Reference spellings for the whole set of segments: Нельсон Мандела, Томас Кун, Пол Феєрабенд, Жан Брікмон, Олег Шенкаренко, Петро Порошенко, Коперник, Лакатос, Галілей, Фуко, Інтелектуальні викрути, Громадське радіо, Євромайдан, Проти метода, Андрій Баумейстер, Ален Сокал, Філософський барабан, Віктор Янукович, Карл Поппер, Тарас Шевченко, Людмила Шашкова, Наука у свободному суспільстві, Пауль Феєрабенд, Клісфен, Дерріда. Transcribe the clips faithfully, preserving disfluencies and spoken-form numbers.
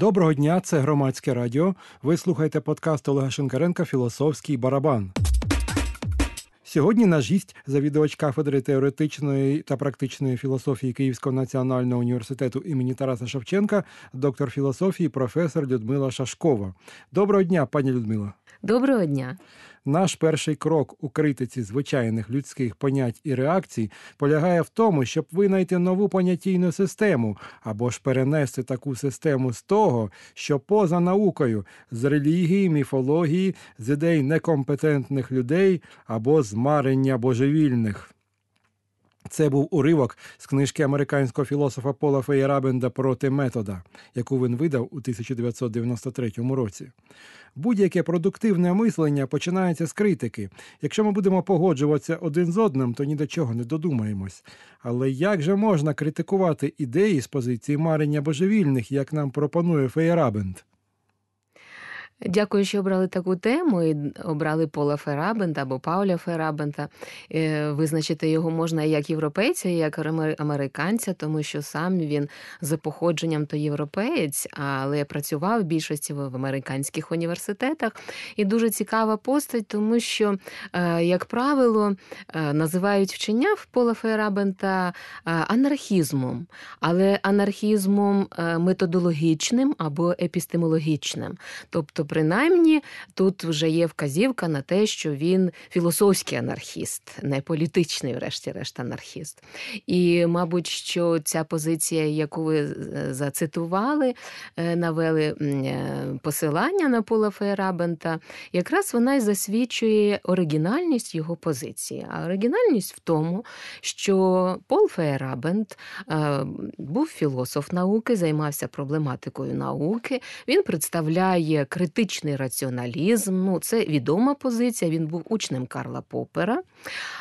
Доброго дня, це Громадське радіо. Ви слухаєте подкаст Олега Шенкаренка «Філософський барабан». Сьогодні наш гість – завідувач кафедри теоретичної та практичної філософії Київського національного університету імені Тараса Шевченка, доктор філософії, професор Людмила Шашкова. Доброго дня, пані Людмила. Доброго дня. Наш перший крок у критиці звичайних людських понять і реакцій полягає в тому, щоб винайти нову понятійну систему, або ж перенести таку систему з того, що поза наукою, з релігії, міфології, з ідей некомпетентних людей або з марення божевільних. Це був уривок з книжки американського філософа Пола Феєрабенда «Проти метода», яку він видав у тисяча дев'ятсот дев'яносто третьому році. Будь-яке продуктивне мислення починається з критики. Якщо ми будемо погоджуватися один з одним, то ні до чого не додумаємось. Але як же можна критикувати ідеї з позиції марення божевільних, як нам пропонує Феєрабенд? Дякую, що обрали таку тему і обрали Пола Феєрабенда або Пауля Феєрабенда. Визначити його можна як європейця, як американця, тому що сам він за походженням то європеєць, але працював в більшості в американських університетах. І дуже цікава постать, тому що, як правило, називають вчення в Пола Феєрабенда анархізмом, але анархізмом методологічним або епістемологічним. Тобто, принаймні, тут вже є вказівка на те, що він філософський анархіст, не політичний, врешті-решт, анархіст. І, мабуть, що ця позиція, яку ви зацитували, навели посилання на Пола Феєрабенда, якраз вона й засвідчує оригінальність його позиції. А оригінальність в тому, що Пол Феєрабенд був філософ науки, займався проблематикою науки, він представляє критичний раціоналізм, ну, це відома позиція, він був учнем Карла Поппера,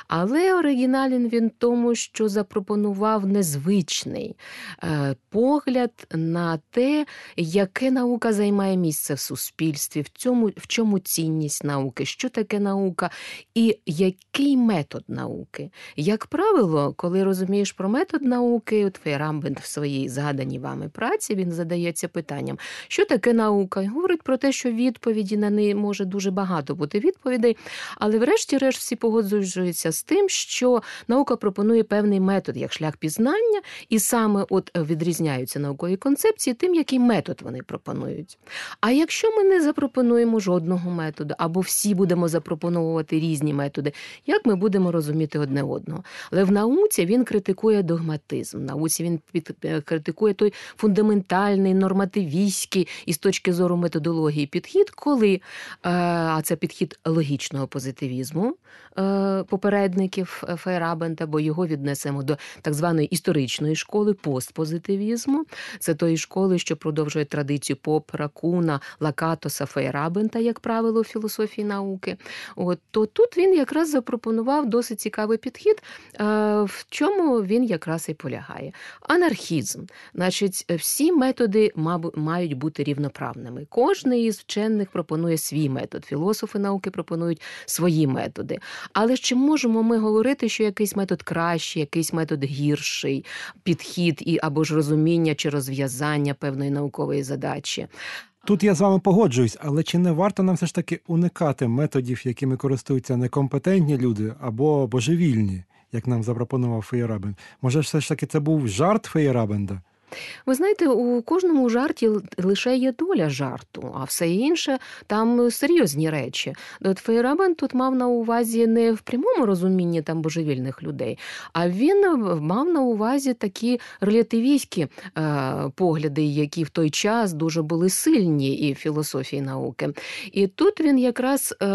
але оригінален він тому, що запропонував незвичний е, погляд на те, яке наука займає місце в суспільстві, в, цьому, в чому цінність науки, що таке наука і який метод науки. Як правило, коли розумієш про метод науки, от Феєрабенд в своїй згаданій вами праці, він задається питанням, що таке наука, і говорить про те, що відповіді на неї може дуже багато бути відповідей, але врешті-решт всі погоджуються з тим, що наука пропонує певний метод як шлях пізнання, і саме от відрізняються наукові концепції тим, який метод вони пропонують. А якщо ми не запропонуємо жодного методу, або всі будемо запропонувати різні методи, як ми будемо розуміти одне одного? Але в науці він критикує догматизм, в науці він критикує той фундаментальний, нормативістський і з точки зору методології підхід, коли, а це підхід логічного позитивізму попередників Феєрабенда, бо його віднесемо до так званої історичної школи постпозитивізму. Це тої школи, що продовжує традицію Поппера, Куна, Лакатоса, Феєрабенда, як правило, в філософії науки. От, то тут він якраз запропонував досить цікавий підхід, в чому він якраз і полягає. Анархізм. Значить, всі методи мають бути рівноправними. Кожен із вчених пропонує свій метод. Філософи науки пропонують свої методи. Але чи можемо ми говорити, що якийсь метод кращий, якийсь метод гірший, підхід і або ж розуміння чи розв'язання певної наукової задачі? Тут я з вами погоджуюсь, але чи не варто нам все ж таки уникати методів, якими користуються некомпетентні люди або божевільні, як нам запропонував Феєрабенд? Може, все ж таки це був жарт Феєрабенда? Ви знаєте, у кожному жарті лише є доля жарту, а все інше – там серйозні речі. От Феєрабенд тут мав на увазі не в прямому розумінні там божевільних людей, а він мав на увазі такі релятивістські е, погляди, які в той час дуже були сильні і в філософії науки. І тут він якраз е,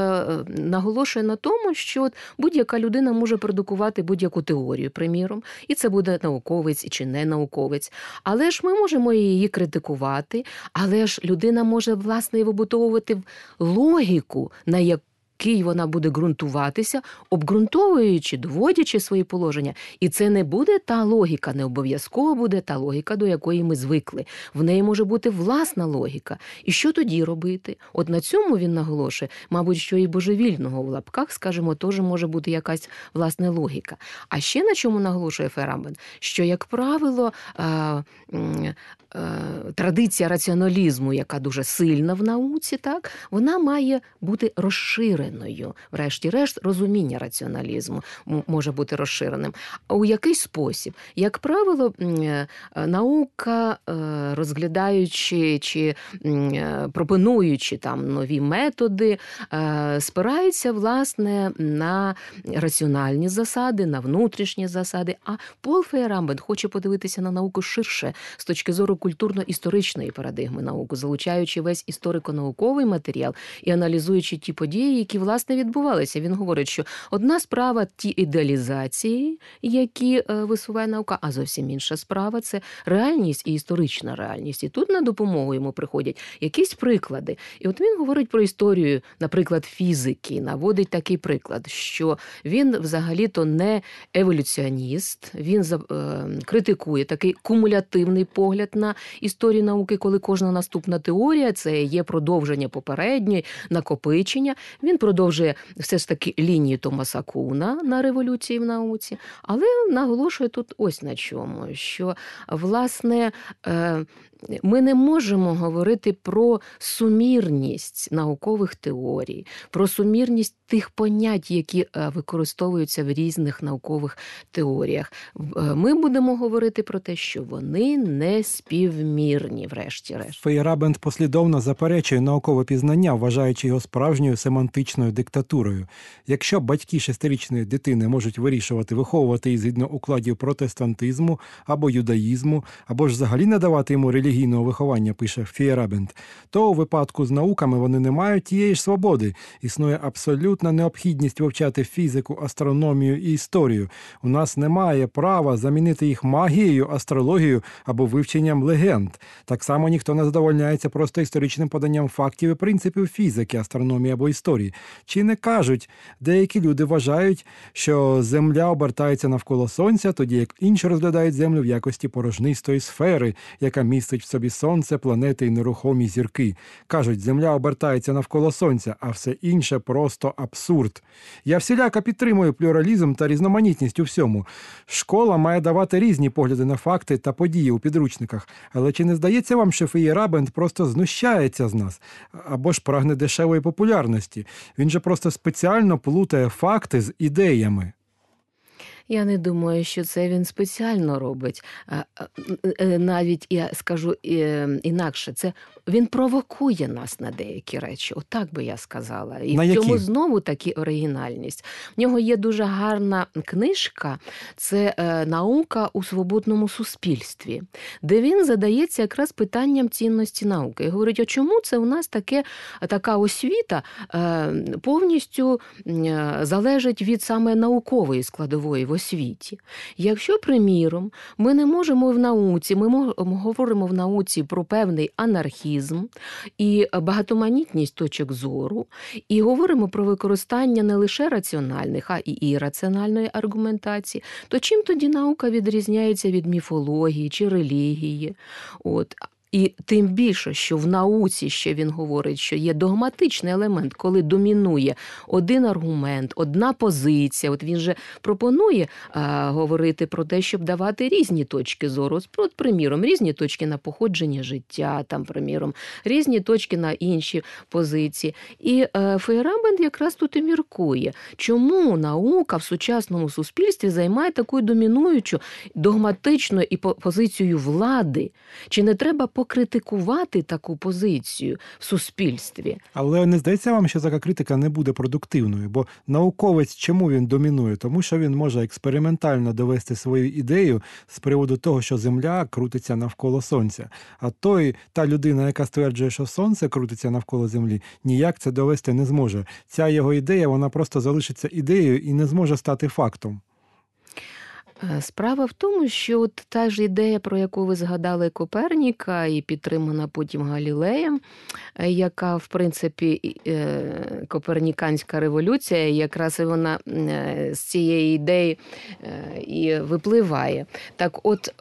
наголошує на тому, що будь-яка людина може продукувати будь-яку теорію, приміром, і це буде науковець чи не науковець. Але ж ми можемо її критикувати, але ж людина може, власне, вибудовувати логіку, на яку який вона буде ґрунтуватися, обґрунтовуючи, доводячи свої положення. І це не буде та логіка, не обов'язково буде та логіка, до якої ми звикли. В неї може бути власна логіка. І що тоді робити? От на цьому він наголошує, мабуть, що і божевільного в лапках, скажімо, теж може бути якась власна логіка. А ще на чому наголошує Феєрабенд? Що, як правило, традиція раціоналізму, яка дуже сильна в науці, так, вона має бути розширеною. Врешті-решт, розуміння раціоналізму може бути розширеним. У який спосіб? Як правило, наука, розглядаючи чи пропонуючи там нові методи, спирається, власне, на раціональні засади, на внутрішні засади. А Пол Феєрабенд хоче подивитися на науку ширше, з точки зору культурно-історичної парадигми науки, залучаючи весь історико-науковий матеріал і аналізуючи ті події, які, власне, відбувалися. Він говорить, що одна справа – ті ідеалізації, які висуває наука, а зовсім інша справа – це реальність і історична реальність. І тут на допомогу йому приходять якісь приклади. І от він говорить про історію, наприклад, фізики, наводить такий приклад, що він взагалі-то не еволюціоніст, він критикує такий кумулятивний погляд на історії науки, коли кожна наступна теорія – це є продовження попередньої, накопичення. Він продовжує все ж таки лінію Томаса Куна на революції в науці, але наголошує тут ось на чому, що, власне, ми не можемо говорити про сумірність наукових теорій, про сумірність тих понять, які використовуються в різних наукових теоріях. Ми будемо говорити про те, що вони не співмірні, врешті-решт. Феєрабенд послідовно заперечує наукове пізнання, вважаючи його справжньою семантичною диктатурою. Якщо батьки шестирічної дитини можуть вирішувати, виховувати її згідно укладів протестантизму або юдаїзму, або ж взагалі не давати йому релігійного виховання, пише Феєрабенд, то у випадку з науками вони не мають тієї ж свободи. Існує абсолютна необхідність вивчати фізику, астрономію і історію. У нас немає права замінити їх магією, астрологією або вивченням легенд. Так само ніхто не задовольняється просто історичним поданням фактів і принципів фізики, астрономії або історії. Чи не кажуть, деякі люди вважають, що Земля обертається навколо Сонця, тоді як інші розглядають Землю в якості порожнистої сфери, яка містить в собі Сонце, планети і нерухомі зірки. Кажуть, Земля обертається навколо Сонця, а все інше просто абсурд. Я всіляко підтримую плюралізм та різноманітність у всьому. Школа має давати різні погляди на факти та події у підручниках. Але чи не здається вам, що Феєрабенд просто знущається з нас? Або ж прагне дешевої популярності? Він же просто спеціально плутає факти з ідеями. Я не думаю, що це він спеціально робить. Навіть, я скажу інакше, це він провокує нас на деякі речі. Отак би я сказала. І на в цьому які? Знову таки оригінальність. В нього є дуже гарна книжка, це «Наука у свободному суспільстві», де він задається якраз питанням цінності науки. І говорить, а чому це у нас таке, така освіта повністю залежить від саме наукової складової в освіті. Якщо, приміром, ми не можемо в науці, ми говоримо в науці про певний анархізм і багатоманітність точок зору, і говоримо про використання не лише раціональних, а і ірраціональної аргументації, то чим тоді наука відрізняється від міфології чи релігії? От. І тим більше, що в науці ще він говорить, що є догматичний елемент, коли домінує один аргумент, одна позиція. От він же пропонує а, говорити про те, щоб давати різні точки зору. От, приміром, різні точки на походження життя, там, приміром, різні точки на інші позиції. І а, Феєрабенд якраз тут і міркує, чому наука в сучасному суспільстві займає таку домінуючу, догматичну і позицію влади. Чи не треба по критикувати таку позицію в суспільстві? Але не здається вам, що така критика не буде продуктивною? Бо науковець чому він домінує? Тому що він може експериментально довести свою ідею з приводу того, що Земля крутиться навколо Сонця. А той, та людина, яка стверджує, що Сонце крутиться навколо Землі, ніяк це довести не зможе. Ця його ідея, вона просто залишиться ідеєю і не зможе стати фактом. Справа в тому, що от та ж ідея, про яку ви згадали Коперніка і підтримана потім Галілеєм, яка, в принципі, коперніканська революція, якраз і вона з цієї ідеї і випливає. Так от,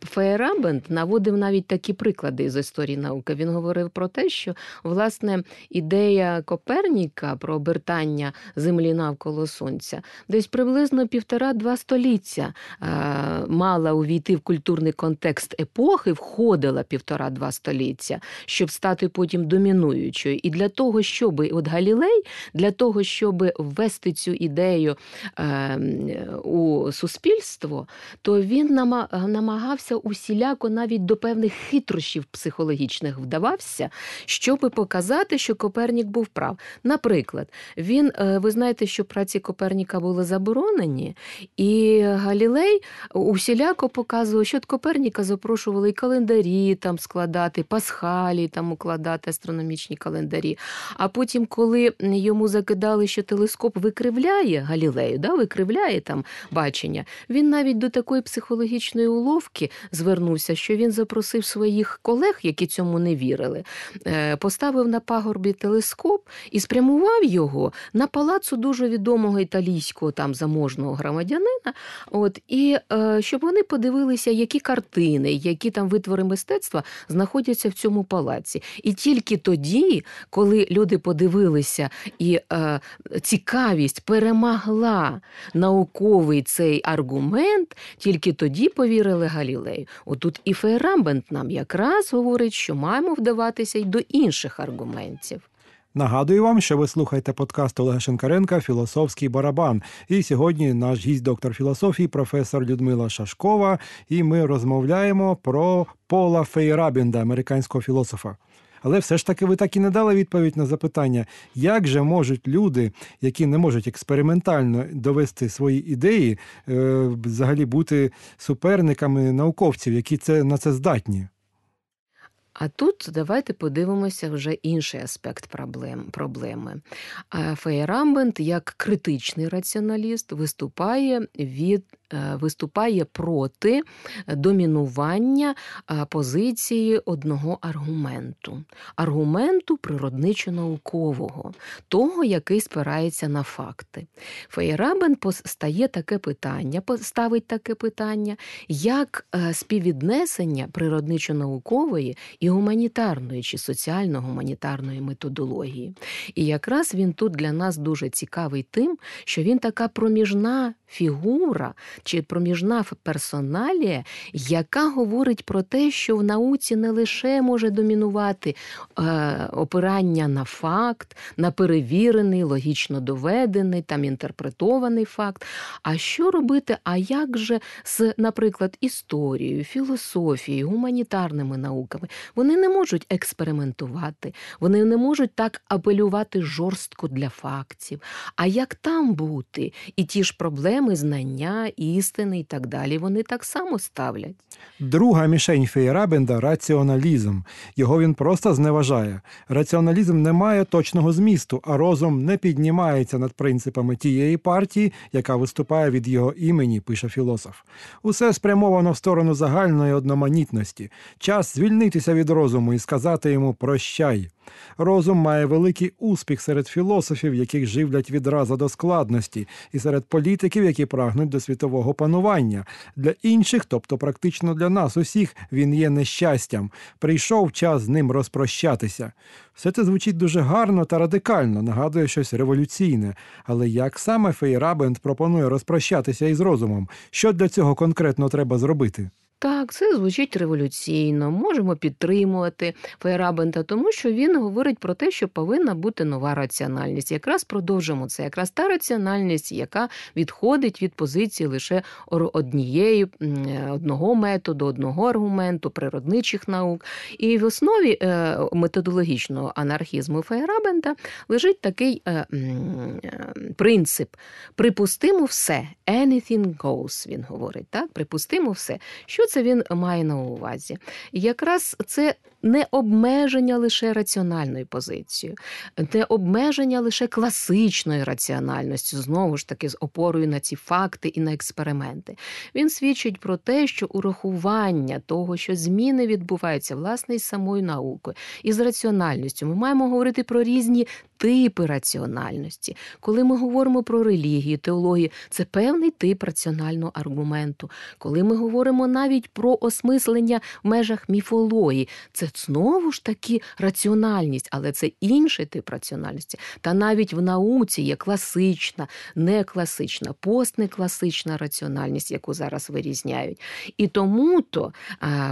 Феєрабенд наводив навіть такі приклади з історії науки. Він говорив про те, що, власне, ідея Коперніка про обертання Землі навколо Сонця десь приблизно півтора-два століття мала увійти в культурний контекст епохи, входила півтора-два століття, щоб стати потім домінуючою. І для того, щоб, от Галілей, для того, щоб ввести цю ідею у суспільство, то він намагався намагався усіляко навіть до певних хитрощів психологічних вдавався, щоб показати, що Копернік був прав. Наприклад, він, ви знаєте, що праці Коперніка були заборонені, і Галілей усіляко показував, що від Коперніка запрошували і календарі там складати, пасхалі там укладати, астрономічні календарі. А потім, коли йому закидали, що телескоп викривляє Галілею, да, викривляє там бачення, він навіть до такої психологічної уловки звернувся, що він запросив своїх колег, які цьому не вірили, поставив на пагорбі телескоп і спрямував його на палацу дуже відомого італійського там заможного громадянина, от, і щоб вони подивилися, які картини, які там витвори мистецтва знаходяться в цьому палаці. І тільки тоді, коли люди подивилися і е, цікавість перемогла науковий цей аргумент, тільки тоді повірили Галілею. Отут і Феєрабенд нам якраз говорить, що маємо вдаватися й до інших аргументів. Нагадую вам, що ви слухаєте подкаст Олега Шенкаренка «Філософський барабан». І сьогодні наш гість доктор філософії, професор Людмила Шашкова. І ми розмовляємо про Пола Феєрабенда, американського філософа. Але все ж таки ви так і не дали відповідь на запитання, як же можуть люди, які не можуть експериментально довести свої ідеї, взагалі бути суперниками науковців, які це, на це здатні? А тут давайте подивимося вже інший аспект проблем, проблеми. Феєрабенд, як критичний раціоналіст, виступає від виступає проти домінування позиції одного аргументу. Аргументу природничо-наукового, того, який спирається на факти. Феєрабенд постає таке питання, ставить таке питання, як співвіднесення природничо-наукової і гуманітарної чи соціально-гуманітарної методології. І якраз він тут для нас дуже цікавий тим, що він така проміжна фігура, чи проміжна персоналія, яка говорить про те, що в науці не лише може домінувати е, опирання на факт, на перевірений, логічно доведений, там інтерпретований факт. А що робити, а як же з, наприклад, історією, філософією, гуманітарними науками? Вони не можуть експериментувати, вони не можуть так апелювати жорстко для фактів. А як там бути? І ті ж проблеми, знання, істини і так далі, вони так само ставлять. Друга мішень Феєрабенда – раціоналізм. Його він просто зневажає. Раціоналізм не має точного змісту, а розум не піднімається над принципами тієї партії, яка виступає від його імені, пише філософ. Усе спрямовано в сторону загальної одноманітності. Час звільнитися від розуму і сказати йому «прощай». Розум має великий успіх серед філософів, яких живлять відразу до складності, і серед політиків, які прагнуть до світового панування. Для інших, тобто практично для нас усіх, він є нещастям. Прийшов час з ним розпрощатися. Все це звучить дуже гарно та радикально, нагадує щось революційне. Але як саме Феєрабенд пропонує розпрощатися із розумом? Що для цього конкретно треба зробити? Так, це звучить революційно, можемо підтримувати Феєрабенда, тому що він говорить про те, що повинна бути нова раціональність. Якраз продовжимо це, якраз та раціональність, яка відходить від позиції лише однієї, одного методу, одного аргументу, природничих наук. І в основі методологічного анархізму Феєрабенда лежить такий принцип. Припустимо все, anything goes, він говорить, так? Припустимо все. Що це він має на увазі? Якраз це не обмеження лише раціональною позицією, не обмеження лише класичної раціональності, знову ж таки, з опорою на ці факти і на експерименти. Він свідчить про те, що урахування того, що зміни відбуваються, власне, із самою наукою, і з раціональністю. Ми маємо говорити про різні типи раціональності. Коли ми говоримо про релігію, теологію, це певний тип раціонального аргументу. Коли ми говоримо навіть про осмислення в межах міфології, це знову ж таки раціональність, але це інший тип раціональності. Та навіть в науці є класична, некласична, постнекласична раціональність, яку зараз вирізняють. І тому-то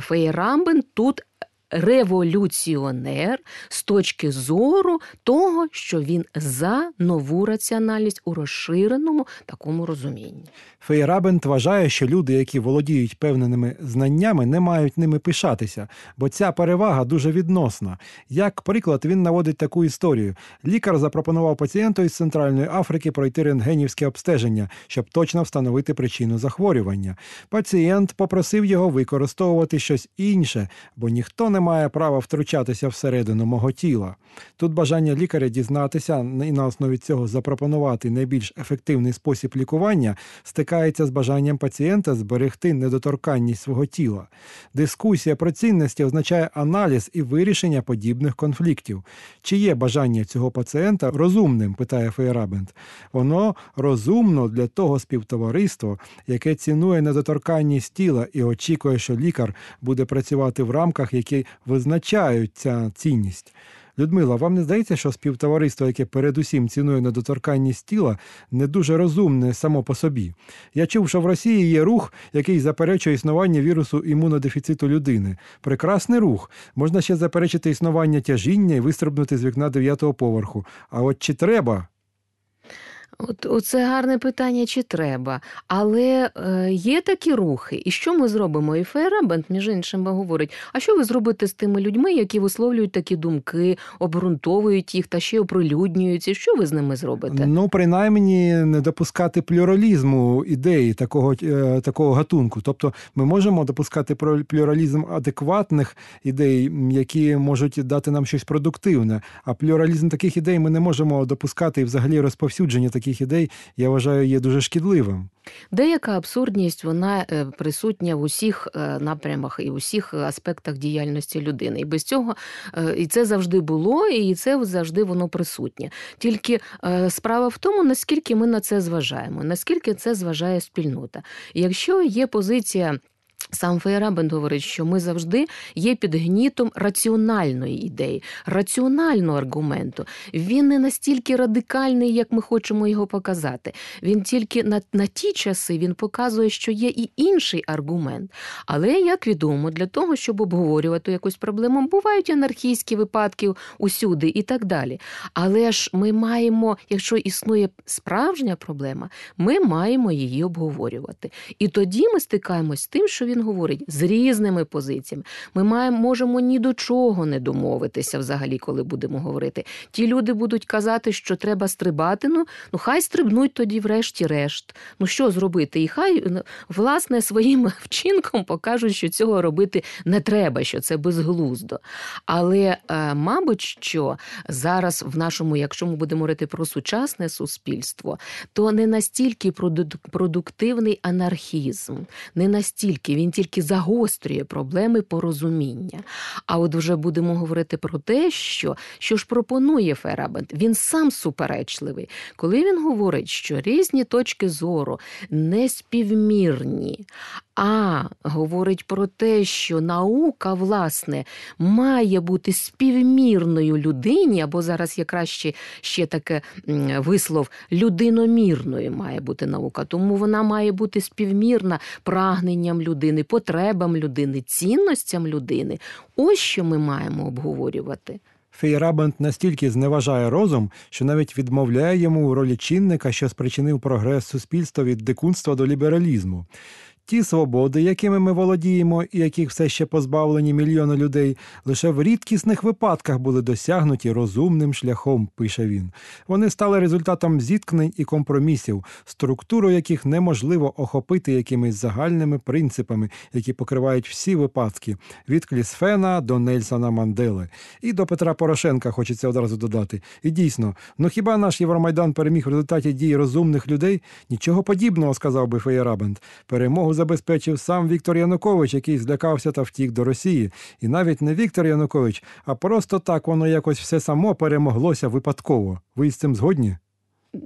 Феєрабенд тут революціонер з точки зору того, що він за нову раціональність у розширеному такому розумінні. Феєрабенд вважає, що люди, які володіють певними знаннями, не мають ними пишатися, бо ця перевага дуже відносна. Як приклад, він наводить таку історію. Лікар запропонував пацієнту із Центральної Африки пройти рентгенівське обстеження, щоб точно встановити причину захворювання. Пацієнт попросив його використовувати щось інше, бо ніхто не не має права втручатися всередину мого тіла. Тут бажання лікаря дізнатися і на основі цього запропонувати найбільш ефективний спосіб лікування стикається з бажанням пацієнта зберегти недоторканність свого тіла. Дискусія про цінності означає аналіз і вирішення подібних конфліктів. Чи є бажання цього пацієнта розумним, питає Феєрабенд. Воно розумно для того співтовариства, яке цінує недоторканність тіла і очікує, що лікар буде працювати в рамках, які визначають цю цінність. Людмила, вам не здається, що співтовариство, яке передусім цінує недоторканність тіла, не дуже розумне само по собі? Я чув, що в Росії є рух, який заперечує існування вірусу імунодефіциту людини. Прекрасний рух. Можна ще заперечити існування тяжіння і вистрибнути з вікна дев'ятого поверху. А от чи треба? От це гарне питання, чи треба. Але е, є такі рухи. І що ми зробимо? І Феєрабенд, між іншим, говорить, а що ви зробите з тими людьми, які висловлюють такі думки, обґрунтовують їх та ще оприлюднюються? Що ви з ними зробите? Ну, принаймні, не допускати плюралізму ідеї такого, е, такого гатунку. Тобто, ми можемо допускати плюралізм адекватних ідей, які можуть дати нам щось продуктивне. А плюралізм таких ідей ми не можемо допускати і взагалі розповсюдження таких ідей, я вважаю, є дуже шкідливим. Деяка абсурдність, вона присутня в усіх напрямах і в усіх аспектах діяльності людини. І без цього, і це завжди було, і це завжди воно присутнє. Тільки справа в тому, наскільки ми на це зважаємо, наскільки це зважає спільнота. І якщо є позиція, сам Феєрабенд говорить, що ми завжди є під гнітом раціональної ідеї, раціонального аргументу. Він не настільки радикальний, як ми хочемо його показати. Він тільки на, на ті часи він показує, що є і інший аргумент. Але, як відомо, для того, щоб обговорювати якусь проблему, бувають анархійські випадки усюди і так далі. Але ж ми маємо, якщо існує справжня проблема, ми маємо її обговорювати. І тоді ми стикаємось з тим, що він говорить, з різними позиціями. Ми маємо, можемо ні до чого не домовитися взагалі, коли будемо говорити. Ті люди будуть казати, що треба стрибати, ну, ну хай стрибнуть тоді врешті-решт. Ну що зробити? І хай, власне, своїм вчинком покажуть, що цього робити не треба, що це безглуздо. Але, мабуть, що зараз в нашому, якщо ми будемо говорити про сучасне суспільство, то не настільки продуктивний анархізм, не настільки він тільки загострює проблеми порозуміння. А от вже будемо говорити про те, що, що ж пропонує Феєрабенд. Він сам суперечливий. Коли він говорить, що різні точки зору не співмірні, а говорить про те, що наука, власне, має бути співмірною людині, або зараз є краще ще таке вислов, людиномірною має бути наука. Тому вона має бути співмірна прагненням людини, потребам людини, цінностям людини. Ось що ми маємо обговорювати. Феєрабенд настільки зневажає розум, що навіть відмовляє йому у ролі чинника, що спричинив прогрес суспільства від дикунства до лібералізму. Ті свободи, якими ми володіємо і яких все ще позбавлені мільйони людей, лише в рідкісних випадках були досягнуті розумним шляхом, пише він. Вони стали результатом зіткнень і компромісів, структуру яких неможливо охопити якимись загальними принципами, які покривають всі випадки, від Клісфена до Нельсона Мандели. І до Петра Порошенка хочеться одразу додати. І дійсно, ну хіба наш Євромайдан переміг в результаті дій розумних людей? Нічого подібного, сказав би Феєрабенд. Перемогу забезпечив сам Віктор Янукович, який злякався та втік до Росії. І навіть не Віктор Янукович, а просто так воно якось все само перемоглося випадково. Ви з цим згодні?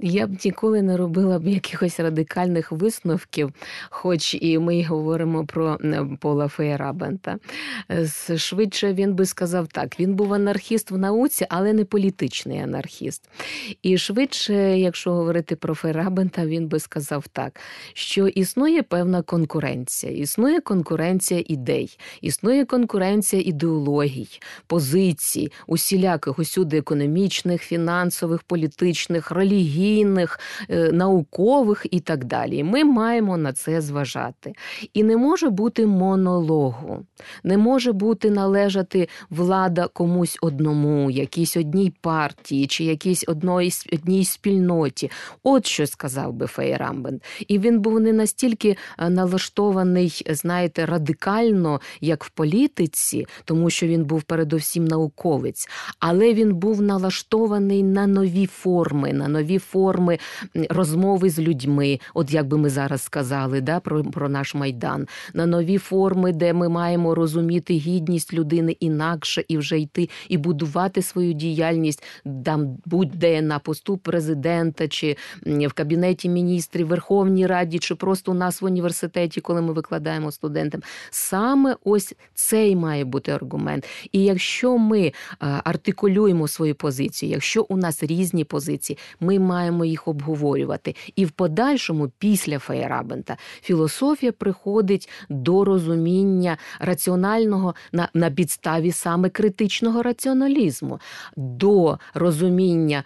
Я б ніколи не робила б якихось радикальних висновків, хоч і ми говоримо про Пола Феєрабента. Швидше він би сказав так, він був анархіст в науці, але не політичний анархіст. І швидше, якщо говорити про Феєрабента, він би сказав так, що існує певна конкуренція. Існує конкуренція ідей, існує конкуренція ідеологій, позицій, усіляких, усюди економічних, фінансових, політичних, релігійних, гінних, наукових і так далі. Ми маємо на це зважати. І не може бути монологу. Не може бути належати влада комусь одному, якійсь одній партії чи якійсь одної, одній спільноті. От що сказав би Феєрабенд. І він був не настільки налаштований, знаєте, радикально, як в політиці, тому що він був передовсім науковець, але він був налаштований на нові форми, на нові форми розмови з людьми, от як би ми зараз сказали, да, про, про наш Майдан, на нові форми, де ми маємо розуміти гідність людини інакше і вже йти і будувати свою діяльність там будь-де на посту президента чи в кабінеті міністрів, Верховній Раді чи просто у нас в університеті, коли ми викладаємо студентам. Саме ось цей має бути аргумент. І якщо ми артикулюємо свою позицію, якщо у нас різні позиції, ми маємо їх обговорювати. І в подальшому, після Феєрабента, філософія приходить до розуміння раціонального на, на підставі саме критичного раціоналізму, до розуміння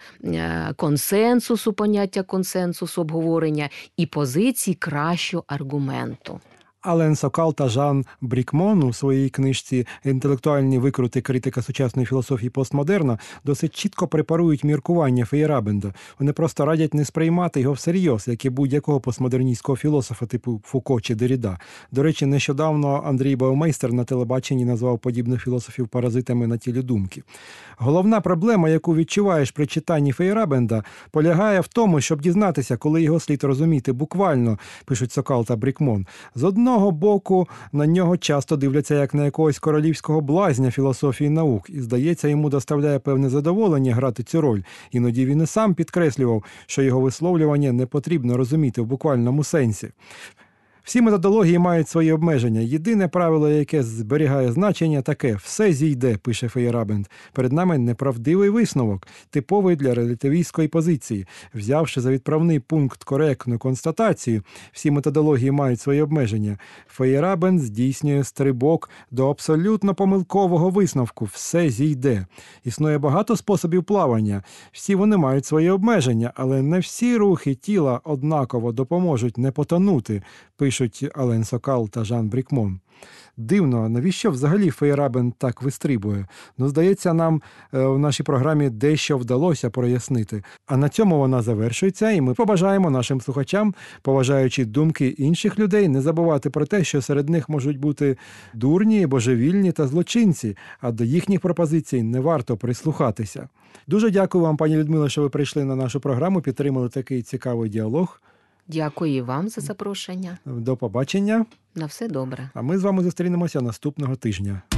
консенсусу, поняття консенсусу, обговорення і позиції кращого аргументу. Ален Сокал та Жан Брікмон у своїй книжці «Інтелектуальні викрути. Критика сучасної філософії постмодерна» досить чітко препарують міркування Феєрабенда. Вони просто радять не сприймати його всерйоз, як і будь-якого постмодерністського філософа типу Фуко чи Дерріда. До речі, нещодавно Андрій Баумейстер на телебаченні назвав подібних філософів паразитами на тілі думки. Головна проблема, яку відчуваєш при читанні Феєрабенда, полягає в тому, щоб дізнатися, коли його слід розуміти буквально, пишуть Сокал та Брікмон. З одного З одного боку, на нього часто дивляться як на якогось королівського блазня філософії наук, і, здається, йому доставляє певне задоволення грати цю роль. Іноді він і сам підкреслював, що його висловлювання не потрібно розуміти в буквальному сенсі. Всі методології мають свої обмеження. Єдине правило, яке зберігає значення, таке – все зійде, пише Феєрабенд. Перед нами неправдивий висновок, типовий для релятивістської позиції. Взявши за відправний пункт коректну констатацію, всі методології мають свої обмеження, Феєрабенд здійснює стрибок до абсолютно помилкового висновку – все зійде. Існує багато способів плавання. Всі вони мають свої обмеження, але не всі рухи тіла однаково допоможуть не потонути, пише Ален Сокал та Жан Брікмон. Дивно, навіщо взагалі Феєрабенд так вистрибує? Ну, здається, нам е, в нашій програмі дещо вдалося прояснити. А на цьому вона завершується, і ми побажаємо нашим слухачам, поважаючи думки інших людей, не забувати про те, що серед них можуть бути дурні, божевільні та злочинці, а до їхніх пропозицій не варто прислухатися. Дуже дякую вам, пані Людмило, що ви прийшли на нашу програму, підтримали такий цікавий діалог. Дякую і вам за запрошення. До побачення. На все добре. А ми з вами зустрінемося наступного тижня.